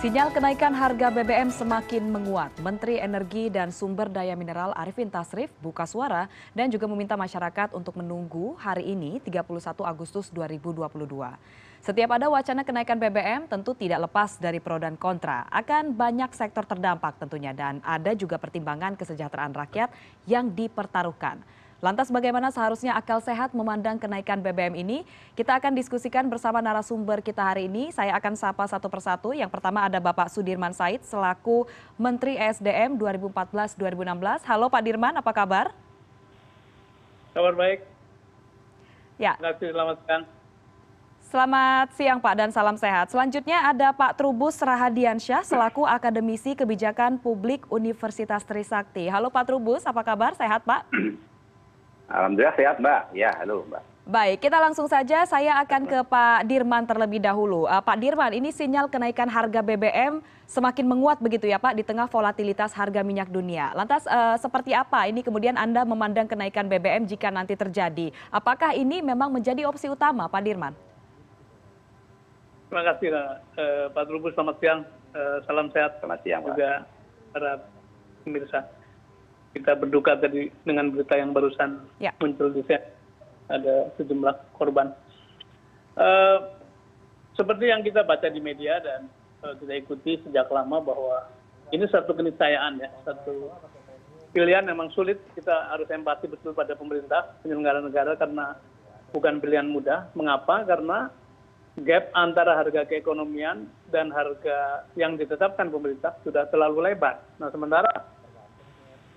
Sinyal kenaikan harga BBM semakin menguat. Menteri Energi dan Sumber Daya Mineral Arifin Tasrif buka suara dan juga meminta masyarakat untuk menunggu hari ini 31 Agustus 2022. Setiap ada wacana kenaikan BBM tentu tidak lepas dari pro dan kontra. Akan banyak sektor terdampak tentunya dan ada juga pertimbangan kesejahteraan rakyat yang dipertaruhkan. Lantas bagaimana seharusnya akal sehat memandang kenaikan BBM ini? Kita akan diskusikan bersama narasumber kita hari ini. Saya akan sapa satu persatu. Yang pertama ada Bapak Sudirman Said selaku Menteri ESDM 2014-2016. Halo Pak Dirman, apa kabar? Kabar baik. Ya. Terima kasih, selamat siang. Selamat siang Pak dan salam sehat. Selanjutnya ada Pak Trubus Rahadiansyah selaku Akademisi Kebijakan Publik Universitas Trisakti. Halo Pak Trubus, apa kabar? Sehat Pak? Alhamdulillah sehat Mbak. Ya, halo Mbak. Baik, kita langsung saja. Saya akan ke Pak Dirman terlebih dahulu. Pak Dirman, ini sinyal kenaikan harga BBM semakin menguat begitu ya Pak di tengah volatilitas harga minyak dunia. Lantas seperti apa ini kemudian Anda memandang kenaikan BBM jika nanti terjadi? Apakah ini memang menjadi opsi utama Pak Dirman? Terima kasih Pak Trubus, selamat siang. Salam sehat. Selamat siang Pak. Juga para pemirsa. Kita berduka tadi dengan berita yang barusan muncul di sana. Ada sejumlah korban. Seperti yang kita baca di media dan kita ikuti sejak lama bahwa ini satu keniscayaan ya, satu pilihan memang sulit. Kita harus empati betul pada pemerintah, penyelenggara negara karena bukan pilihan mudah. Mengapa? Karena gap antara harga keekonomian dan harga yang ditetapkan pemerintah sudah terlalu lebar. Nah, sementara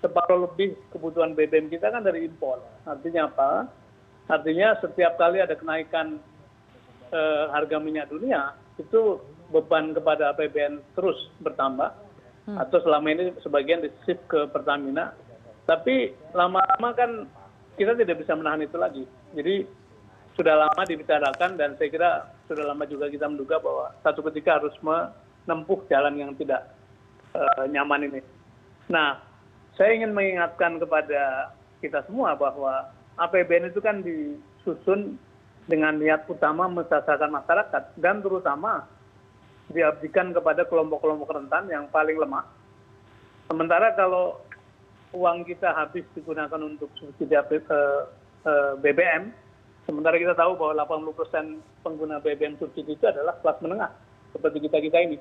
separuh lebih kebutuhan BBM kita kan dari impor. Artinya apa? Artinya setiap kali ada kenaikan harga minyak dunia, itu beban kepada APBN terus bertambah. Atau selama ini sebagian di-shift ke Pertamina. Tapi lama-lama kan kita tidak bisa menahan itu lagi. Jadi sudah lama dibicarakan dan saya kira sudah lama juga kita menduga bahwa satu ketika harus menempuh jalan yang tidak nyaman ini. Nah, saya ingin mengingatkan kepada kita semua bahwa APBN itu kan disusun dengan niat utama mensejahterakan masyarakat dan terutama diabdikan kepada kelompok-kelompok rentan yang paling lemah. Sementara kalau uang kita habis digunakan untuk subsidi BBM, sementara kita tahu bahwa 80% pengguna BBM subsidi itu adalah kelas menengah seperti kita-kita ini.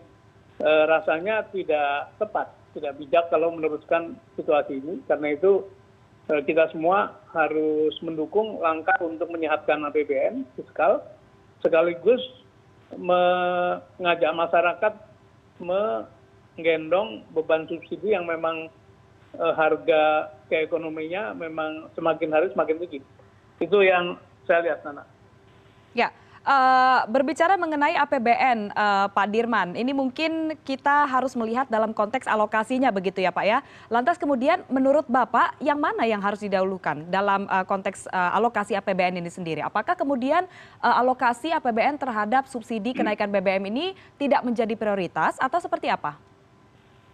Rasanya tidak tepat, tidak bijak kalau meneruskan situasi ini. Karena itu kita semua harus mendukung langkah untuk menyehatkan APBN fiskal, sekaligus mengajak masyarakat menggendong beban subsidi yang memang harga keekonominya memang semakin hari semakin tinggi. Itu yang saya lihat, Nana. Ya. Berbicara mengenai APBN, Pak Dirman, ini mungkin kita harus melihat dalam konteks alokasinya begitu ya Pak ya. Lantas kemudian menurut Bapak yang mana yang harus didahulukan dalam konteks alokasi APBN ini sendiri? Apakah kemudian alokasi APBN terhadap subsidi kenaikan BBM ini tidak menjadi prioritas atau seperti apa?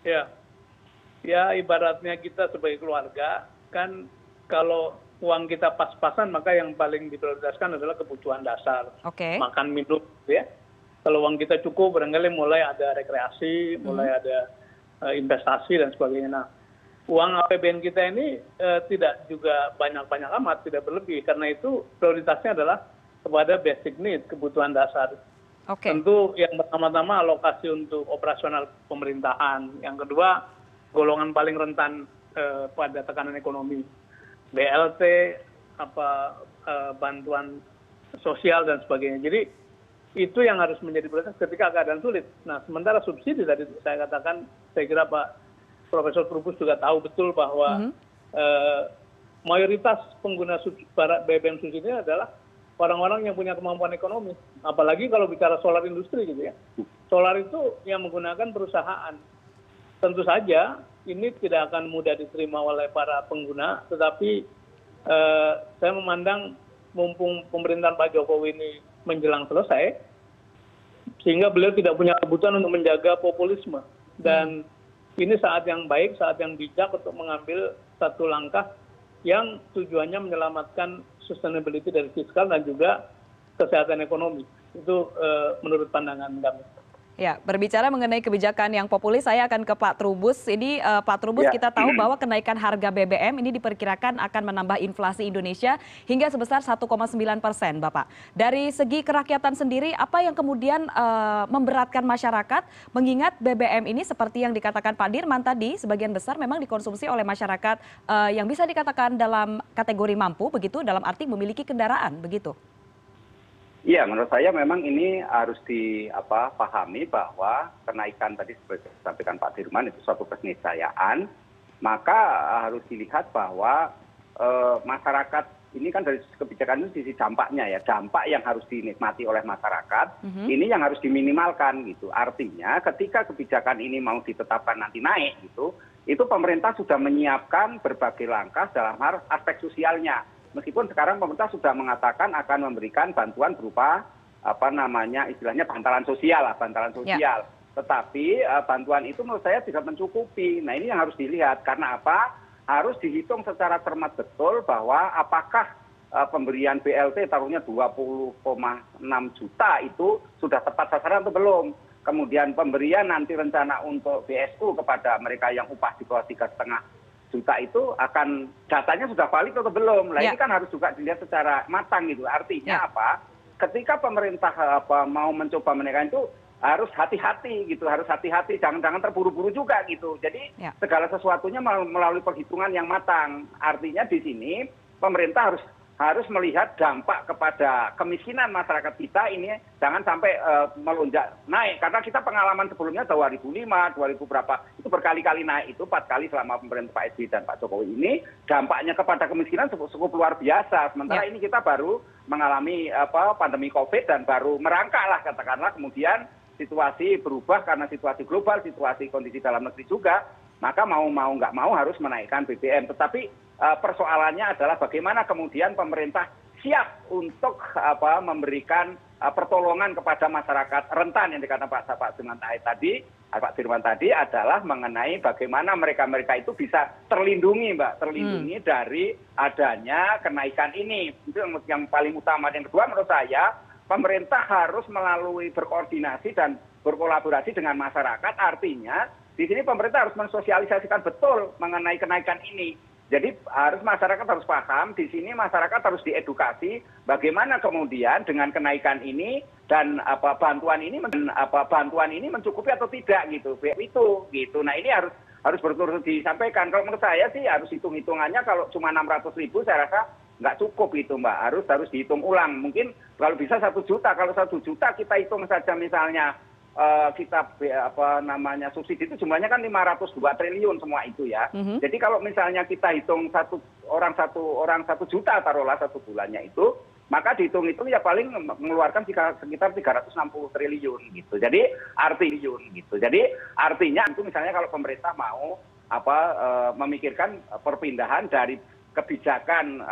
Ya ibaratnya kita sebagai keluarga kan kalau uang kita pas-pasan maka yang paling diprioritaskan adalah kebutuhan dasar, makan minum, ya. Kalau uang kita cukup, barangkali mulai ada rekreasi, mulai ada investasi dan sebagainya. Nah, uang APBN kita ini tidak juga banyak-banyak amat, tidak berlebih. Karena itu prioritasnya adalah kepada basic need, kebutuhan dasar. Tentu yang pertama-tama alokasi untuk operasional pemerintahan, yang kedua golongan paling rentan pada tekanan ekonomi. BLT, bantuan sosial dan sebagainya. Jadi itu yang harus menjadi prioritas ketika keadaan sulit. Nah, sementara subsidi tadi saya katakan, saya kira Pak Profesor Trubus juga tahu betul bahwa mayoritas pengguna BBM subsidi adalah orang-orang yang punya kemampuan ekonomi. Apalagi kalau bicara solar industri gitu ya. Solar itu yang menggunakan perusahaan. Tentu saja ini tidak akan mudah diterima oleh para pengguna, tetapi saya memandang mumpung pemerintahan Pak Jokowi ini menjelang selesai, sehingga beliau tidak punya kebutuhan untuk menjaga populisme. Dan ini saat yang baik, saat yang bijak untuk mengambil satu langkah yang tujuannya menyelamatkan sustainability dari fiskal dan juga kesehatan ekonomi. Itu menurut pandangan kami. Ya, berbicara mengenai kebijakan yang populis, saya akan ke Pak Trubus. Ini Pak Trubus, ya, kita tahu bahwa kenaikan harga BBM ini diperkirakan akan menambah inflasi Indonesia hingga sebesar 1,9%, Bapak. Dari segi kerakyatan sendiri, apa yang kemudian memberatkan masyarakat mengingat BBM ini seperti yang dikatakan Pak Dirman tadi, sebagian besar memang dikonsumsi oleh masyarakat yang bisa dikatakan dalam kategori mampu, begitu, dalam arti memiliki kendaraan, begitu. Ya, menurut saya memang ini harus dipahami bahwa kenaikan tadi seperti disampaikan Pak Dirman itu suatu keniscayaan. Maka harus dilihat bahwa masyarakat ini kan dari kebijakan itu sisi dampaknya ya, dampak yang harus dinikmati oleh masyarakat ini yang harus diminimalkan gitu. Artinya ketika kebijakan ini mau ditetapkan nanti naik gitu, itu pemerintah sudah menyiapkan berbagai langkah dalam hal aspek sosialnya. Meskipun sekarang pemerintah sudah mengatakan akan memberikan bantuan berupa istilahnya bantalan sosial lah, ya. Tetapi bantuan itu menurut saya tidak mencukupi. Nah, ini yang harus dilihat karena apa? Harus dihitung secara cermat betul bahwa apakah pemberian BLT taruhnya 20,6 juta itu sudah tepat sasaran atau belum. Kemudian pemberian nanti rencana untuk BSU kepada mereka yang upah di bawah 3,5 juta itu akan datanya sudah valid atau belum. Nah, ini kan harus juga dilihat secara matang gitu. Artinya apa? Ketika pemerintah mau mencoba menaikkan itu harus hati-hati gitu, harus hati-hati, jangan-jangan terburu-buru juga gitu. Jadi segala sesuatunya melalui perhitungan yang matang. Artinya di sini pemerintah harus melihat dampak kepada kemiskinan masyarakat kita ini jangan sampai melonjak naik. Karena kita pengalaman sebelumnya 2005, 2000 berapa, itu berkali-kali naik itu 4 kali selama pemerintah Pak SBY dan Pak Jokowi ini. Dampaknya kepada kemiskinan cukup luar biasa. Sementara ini kita baru mengalami pandemi COVID dan baru merangkak lah katakanlah. Kemudian situasi berubah karena situasi global, situasi kondisi dalam negeri juga. Maka mau nggak mau harus menaikkan BBM. Tetapi persoalannya adalah bagaimana kemudian pemerintah siap untuk memberikan pertolongan kepada masyarakat rentan yang dikatakan Pak Dirman tadi adalah mengenai bagaimana mereka-mereka itu bisa terlindungi, Mbak, dari adanya kenaikan ini. Itu yang paling utama. Dan kedua menurut saya pemerintah harus melalui berkoordinasi dan berkolaborasi dengan masyarakat. Artinya di sini pemerintah harus mensosialisasikan betul mengenai kenaikan ini. Jadi masyarakat harus paham, di sini masyarakat harus diedukasi bagaimana kemudian dengan kenaikan ini dan bantuan ini mencukupi atau tidak gitu. Gitu. Nah, ini harus berturut-turut disampaikan. Kalau menurut saya sih harus hitung-hitungannya kalau cuma 600.000 saya rasa nggak cukup itu, Mbak. Harus dihitung ulang. Mungkin kalau bisa 1 juta, kalau 1 juta kita hitung saja misalnya subsidi itu jumlahnya kan 502 triliun semua itu ya. Jadi kalau misalnya kita hitung satu orang satu juta taruhlah satu bulannya itu, maka dihitung itu ya paling mengeluarkan sekitar 360 triliun gitu. Jadi artinya itu misalnya kalau pemerintah mau memikirkan perpindahan dari kebijakan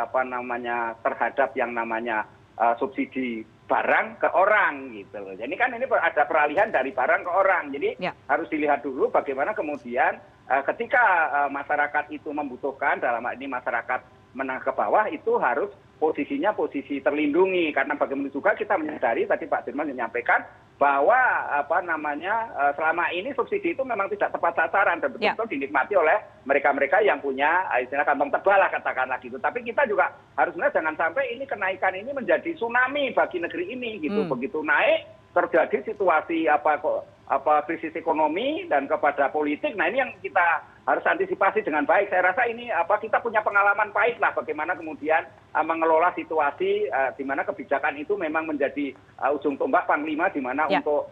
terhadap yang namanya subsidi barang ke orang gitu loh. Jadi kan ini ada peralihan dari barang ke orang. Jadi harus dilihat dulu bagaimana kemudian ketika masyarakat itu membutuhkan, dalam hal ini masyarakat menengah ke bawah itu harus posisinya posisi terlindungi. Karena bagaimana juga kita menyadari tadi Pak Dirman menyampaikan bahwa selama ini subsidi itu memang tidak tepat sasaran dan betul-betul dinikmati oleh mereka-mereka yang punya istilah kantong tebal lah katakanlah gitu. Tapi kita juga harusnya jangan sampai ini kenaikan ini menjadi tsunami bagi negeri ini gitu. Begitu naik terjadi situasi krisis ekonomi dan kepada politik. Nah, ini yang kita harus antisipasi dengan baik. Saya rasa ini kita punya pengalaman pahit lah bagaimana kemudian mengelola situasi di mana kebijakan itu memang menjadi ujung tombak panglima di mana untuk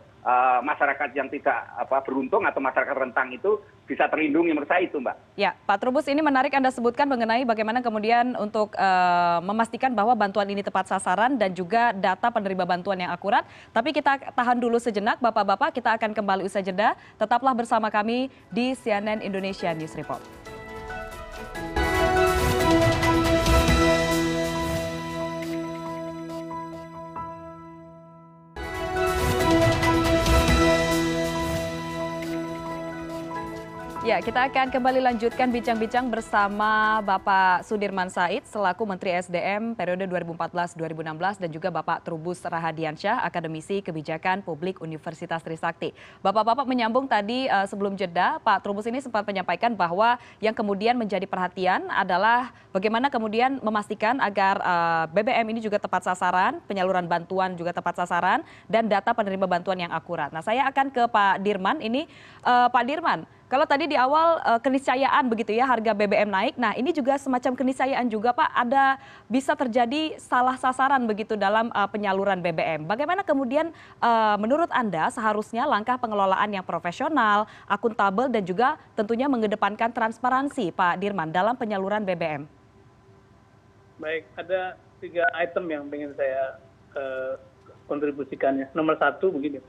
masyarakat yang tidak beruntung atau masyarakat rentang itu bisa terlindungi, menurut saya itu, Mbak. Ya, Pak Trubus, ini menarik Anda sebutkan mengenai bagaimana kemudian untuk memastikan bahwa bantuan ini tepat sasaran dan juga data penerima bantuan yang akurat. Tapi kita tahan dulu sejenak, Bapak-Bapak, kita akan kembali usai jeda. Tetaplah bersama kami di CNN Indonesia News Report. Ya, kita akan kembali lanjutkan bincang-bincang bersama Bapak Sudirman Said selaku Menteri SDM periode 2014-2016 dan juga Bapak Trubus Rahadiansyah, akademisi kebijakan publik Universitas Trisakti. Bapak-bapak menyambung tadi sebelum jeda, Pak Trubus ini sempat menyampaikan bahwa yang kemudian menjadi perhatian adalah bagaimana kemudian memastikan agar BBM ini juga tepat sasaran, penyaluran bantuan juga tepat sasaran, dan data penerima bantuan yang akurat. Nah, saya akan ke Pak Dirman ini, Pak Dirman. Kalau tadi di awal keniscayaan begitu ya, harga BBM naik. Nah, ini juga semacam keniscayaan juga, Pak. Ada bisa terjadi salah sasaran begitu dalam penyaluran BBM. Bagaimana kemudian menurut Anda seharusnya langkah pengelolaan yang profesional, akuntabel dan juga tentunya mengedepankan transparansi, Pak Dirman, dalam penyaluran BBM? Baik, ada tiga item yang ingin saya kontribusikannya. Nomor satu begini.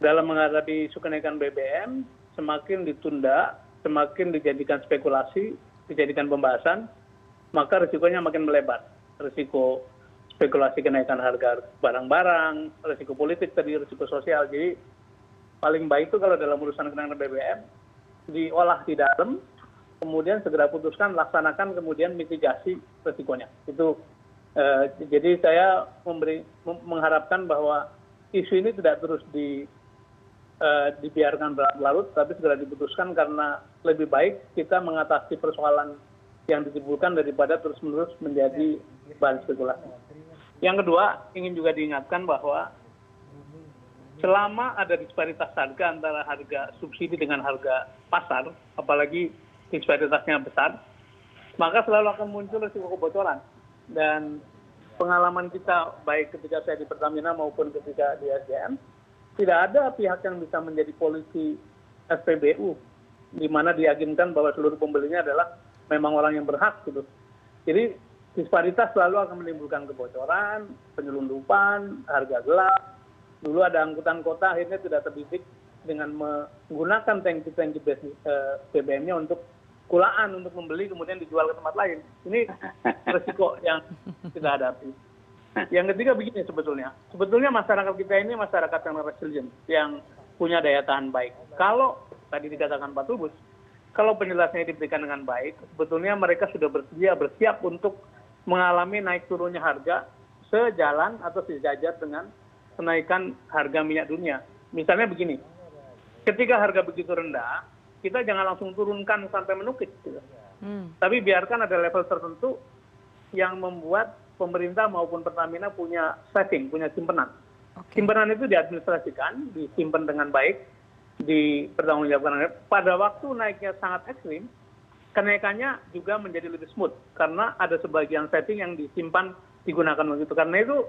Dalam menghadapi isu kenaikan BBM, semakin ditunda, semakin dijadikan spekulasi, dijadikan pembahasan, maka risikonya makin melebar. Risiko spekulasi kenaikan harga barang-barang, risiko politik tadi, risiko sosial. Jadi paling baik itu kalau dalam urusan kenaikan BBM, diolah di dalam, kemudian segera putuskan, laksanakan, kemudian mitigasi risikonya. Itu jadi saya mengharapkan bahwa isu ini tidak terus dibiarkan berlarut, tapi segera diputuskan karena lebih baik kita mengatasi persoalan yang ditimbulkan daripada terus-menerus menjadi bahan spekulasi. Yang kedua, ingin juga diingatkan bahwa selama ada disparitas harga antara harga subsidi dengan harga pasar, apalagi disparitasnya besar, maka selalu akan muncul risiko kebocoran. Dan pengalaman kita, baik ketika saya di Pertamina maupun ketika di ESDM, tidak ada pihak yang bisa menjadi polisi SPBU, di mana diyakinkan bahwa seluruh pembelinya adalah memang orang yang berhak gitu. Jadi disparitas selalu akan menimbulkan kebocoran, penyelundupan, harga gelap. Dulu ada angkutan kota akhirnya tidak terdidik dengan menggunakan tangki-tangki BBM-nya untuk kulaan, untuk membeli kemudian dijual ke tempat lain. Ini resiko yang kita hadapi. Yang ketiga begini sebetulnya. Sebetulnya masyarakat kita ini masyarakat yang resilient, yang punya daya tahan baik. Kalau tadi dikatakan Pak Trubus, kalau penjelasannya diberikan dengan baik, sebetulnya mereka sudah bersiap untuk mengalami naik turunnya harga sejalan atau sejajar dengan kenaikan harga minyak dunia. Misalnya begini, ketika harga begitu rendah, kita jangan langsung turunkan sampai menukik. Gitu. Tapi biarkan ada level tertentu yang membuat pemerintah maupun Pertamina punya saving, punya simpanan. Okay. Simpanan itu diadministrasikan, disimpan dengan baik, dipertanggungjawabkan. Pada waktu naiknya sangat ekstrim, kenaikannya juga menjadi lebih smooth karena ada sebagian saving yang disimpan digunakan begitu. Karena itu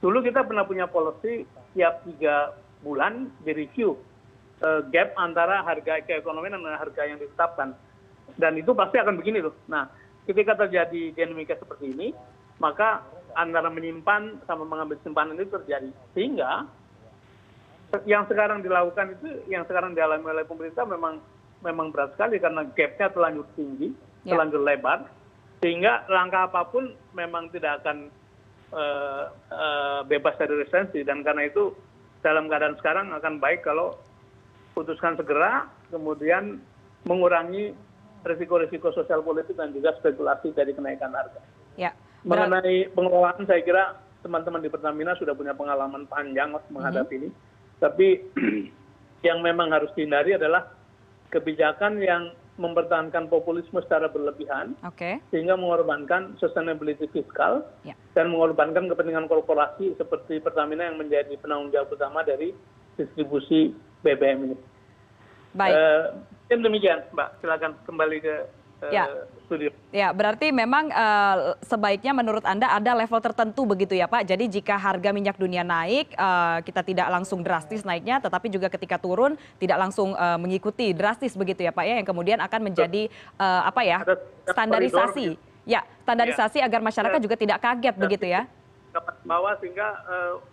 dulu kita pernah punya policy tiap 3 bulan direview gap antara harga keekonomian dan harga yang ditetapkan. Dan itu pasti akan begini loh. Nah, ketika terjadi dinamika seperti ini, maka antara menyimpan sama mengambil simpanan itu terjadi. Sehingga yang sekarang dilakukan itu, yang sekarang dialami oleh pemerintah memang berat sekali karena gapnya terlanjur tinggi, terlanjur lebar. Sehingga langkah apapun memang tidak akan bebas dari resistensi. Dan karena itu dalam keadaan sekarang akan baik kalau putuskan segera, kemudian mengurangi risiko-risiko sosial politik dan juga spekulasi dari kenaikan harga. Ya. Mengenai pengelolaan, saya kira teman-teman di Pertamina sudah punya pengalaman panjang menghadapi ini. Tapi yang memang harus dihindari adalah kebijakan yang mempertahankan populisme secara berlebihan, sehingga mengorbankan sustainability fiskal dan mengorbankan kepentingan korporasi seperti Pertamina yang menjadi penanggung jawab utama dari distribusi BBM ini. Baik. Demikian, Mbak. Silakan kembali ke Ya, berarti memang sebaiknya menurut Anda ada level tertentu begitu ya Pak. Jadi jika harga minyak dunia naik, kita tidak langsung drastis naiknya, tetapi juga ketika turun tidak langsung mengikuti drastis begitu ya Pak ya, yang kemudian akan menjadi standarisasi. Ya, standarisasi agar masyarakat juga tidak kaget begitu ya. Dapat bawah sehingga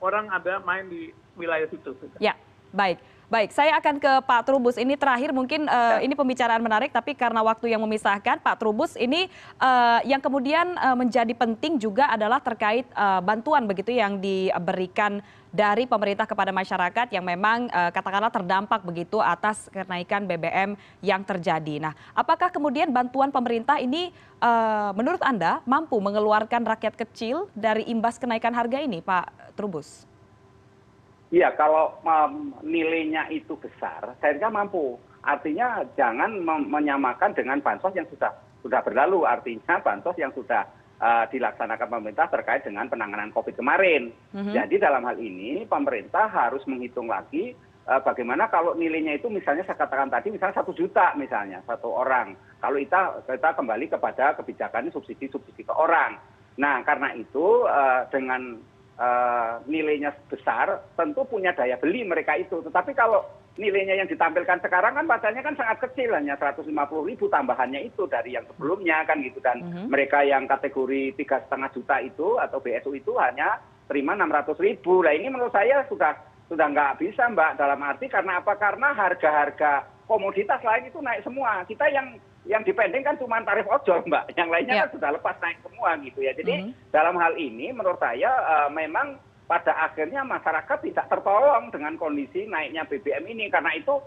orang ada main di wilayah situ. Ya, baik. Baik, saya akan ke Pak Trubus. Ini terakhir mungkin ini pembicaraan menarik, tapi karena waktu yang memisahkan, Pak Trubus, ini yang kemudian menjadi penting juga adalah terkait bantuan begitu yang diberikan dari pemerintah kepada masyarakat yang memang katakanlah terdampak begitu atas kenaikan BBM yang terjadi. Nah, apakah kemudian bantuan pemerintah ini menurut Anda mampu mengeluarkan rakyat kecil dari imbas kenaikan harga ini, Pak Trubus? Iya, kalau nilainya itu besar, saya kira mampu. Artinya jangan menyamakan dengan bansos yang sudah berlalu. Artinya bansos yang sudah dilaksanakan pemerintah terkait dengan penanganan COVID kemarin. Jadi dalam hal ini pemerintah harus menghitung lagi bagaimana kalau nilainya itu misalnya saya katakan tadi misalnya 1 juta misalnya satu orang. Kalau kita kembali kepada kebijakan subsidi ke orang. Nah, karena itu dengan nilainya besar tentu punya daya beli mereka itu, tetapi kalau nilainya yang ditampilkan sekarang kan bacanya kan sangat kecil, hanya 150.000 tambahannya itu dari yang sebelumnya kan gitu, dan mereka yang kategori 3,5 juta itu atau BSU itu hanya terima 600.000. Nah, ini menurut saya sudah nggak bisa, Mbak, dalam arti karena apa? Karena harga-harga komoditas lain itu naik semua. Kita yang dipending kan cuma tarif ojol, Mbak. Yang lainnya kan sudah lepas naik semua gitu ya. Jadi dalam hal ini menurut saya memang pada akhirnya masyarakat tidak tertolong dengan kondisi naiknya BBM ini. Karena itu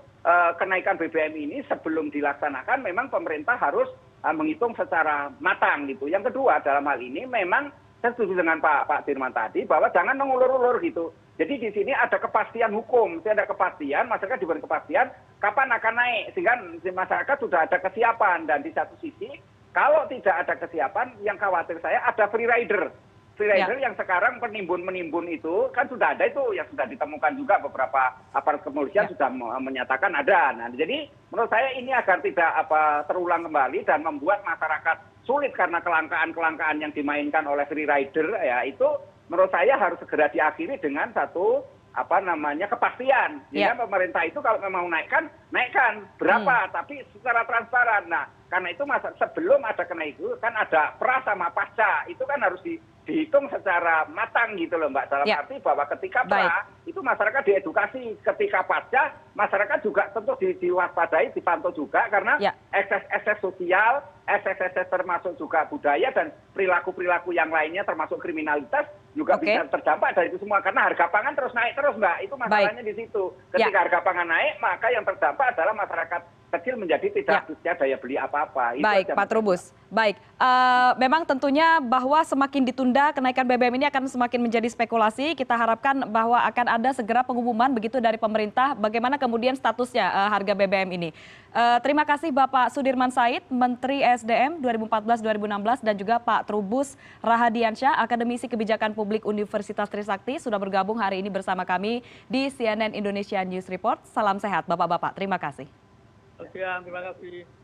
kenaikan BBM ini sebelum dilaksanakan memang pemerintah harus menghitung secara matang gitu. Yang kedua dalam hal ini memang saya setuju dengan Pak Dirman tadi bahwa jangan mengulur-ulur gitu. Jadi di sini ada kepastian hukum, jadi ada kepastian, masyarakat diberi kepastian kapan akan naik, sehingga masyarakat sudah ada kesiapan. Dan di satu sisi, kalau tidak ada kesiapan, yang khawatir saya ada free rider. Free rider yang sekarang penimbun-menimbun itu, kan sudah ada itu, yang sudah ditemukan juga beberapa aparat kepolisian sudah menyatakan ada. Nah, jadi menurut saya ini agar tidak terulang kembali dan membuat masyarakat sulit karena kelangkaan-kelangkaan yang dimainkan oleh free rider ya itu, menurut saya harus segera diakhiri dengan satu kepastian. Jadi pemerintah itu kalau memang naikkan berapa, tapi secara transparan. Nah, karena itu sebelum ada kenaikan kan ada pra sama pasca, itu kan harus dihitung secara matang gitu loh, Mbak. Dalam arti bahwa ketika pra itu masyarakat diedukasi, ketika pasca masyarakat juga tentu diwaspadai, dipantau juga karena ekses sosial, ekses termasuk juga budaya dan perilaku-perilaku yang lainnya termasuk kriminalitas juga bisa terdampak dari itu semua, karena harga pangan terus naik terus, Mbak. Itu masalahnya di situ. Ketika harga pangan naik, maka yang terdampak adalah masyarakat kecil menjadi tidak punya daya beli apa-apa. Baik, Pak Trubus. Baik, memang tentunya bahwa semakin ditunda kenaikan BBM ini akan semakin menjadi spekulasi. Kita harapkan bahwa akan ada segera pengumuman begitu dari pemerintah bagaimana kemudian statusnya harga BBM ini. Terima kasih Bapak Sudirman Said, Menteri ESDM 2014-2016, dan juga Pak Trubus Rahadiansyah, Akademisi Kebijakan Publik Universitas Trisakti, sudah bergabung hari ini bersama kami di CNN Indonesia News Report. Salam sehat Bapak-Bapak, terima kasih. Terima kasih.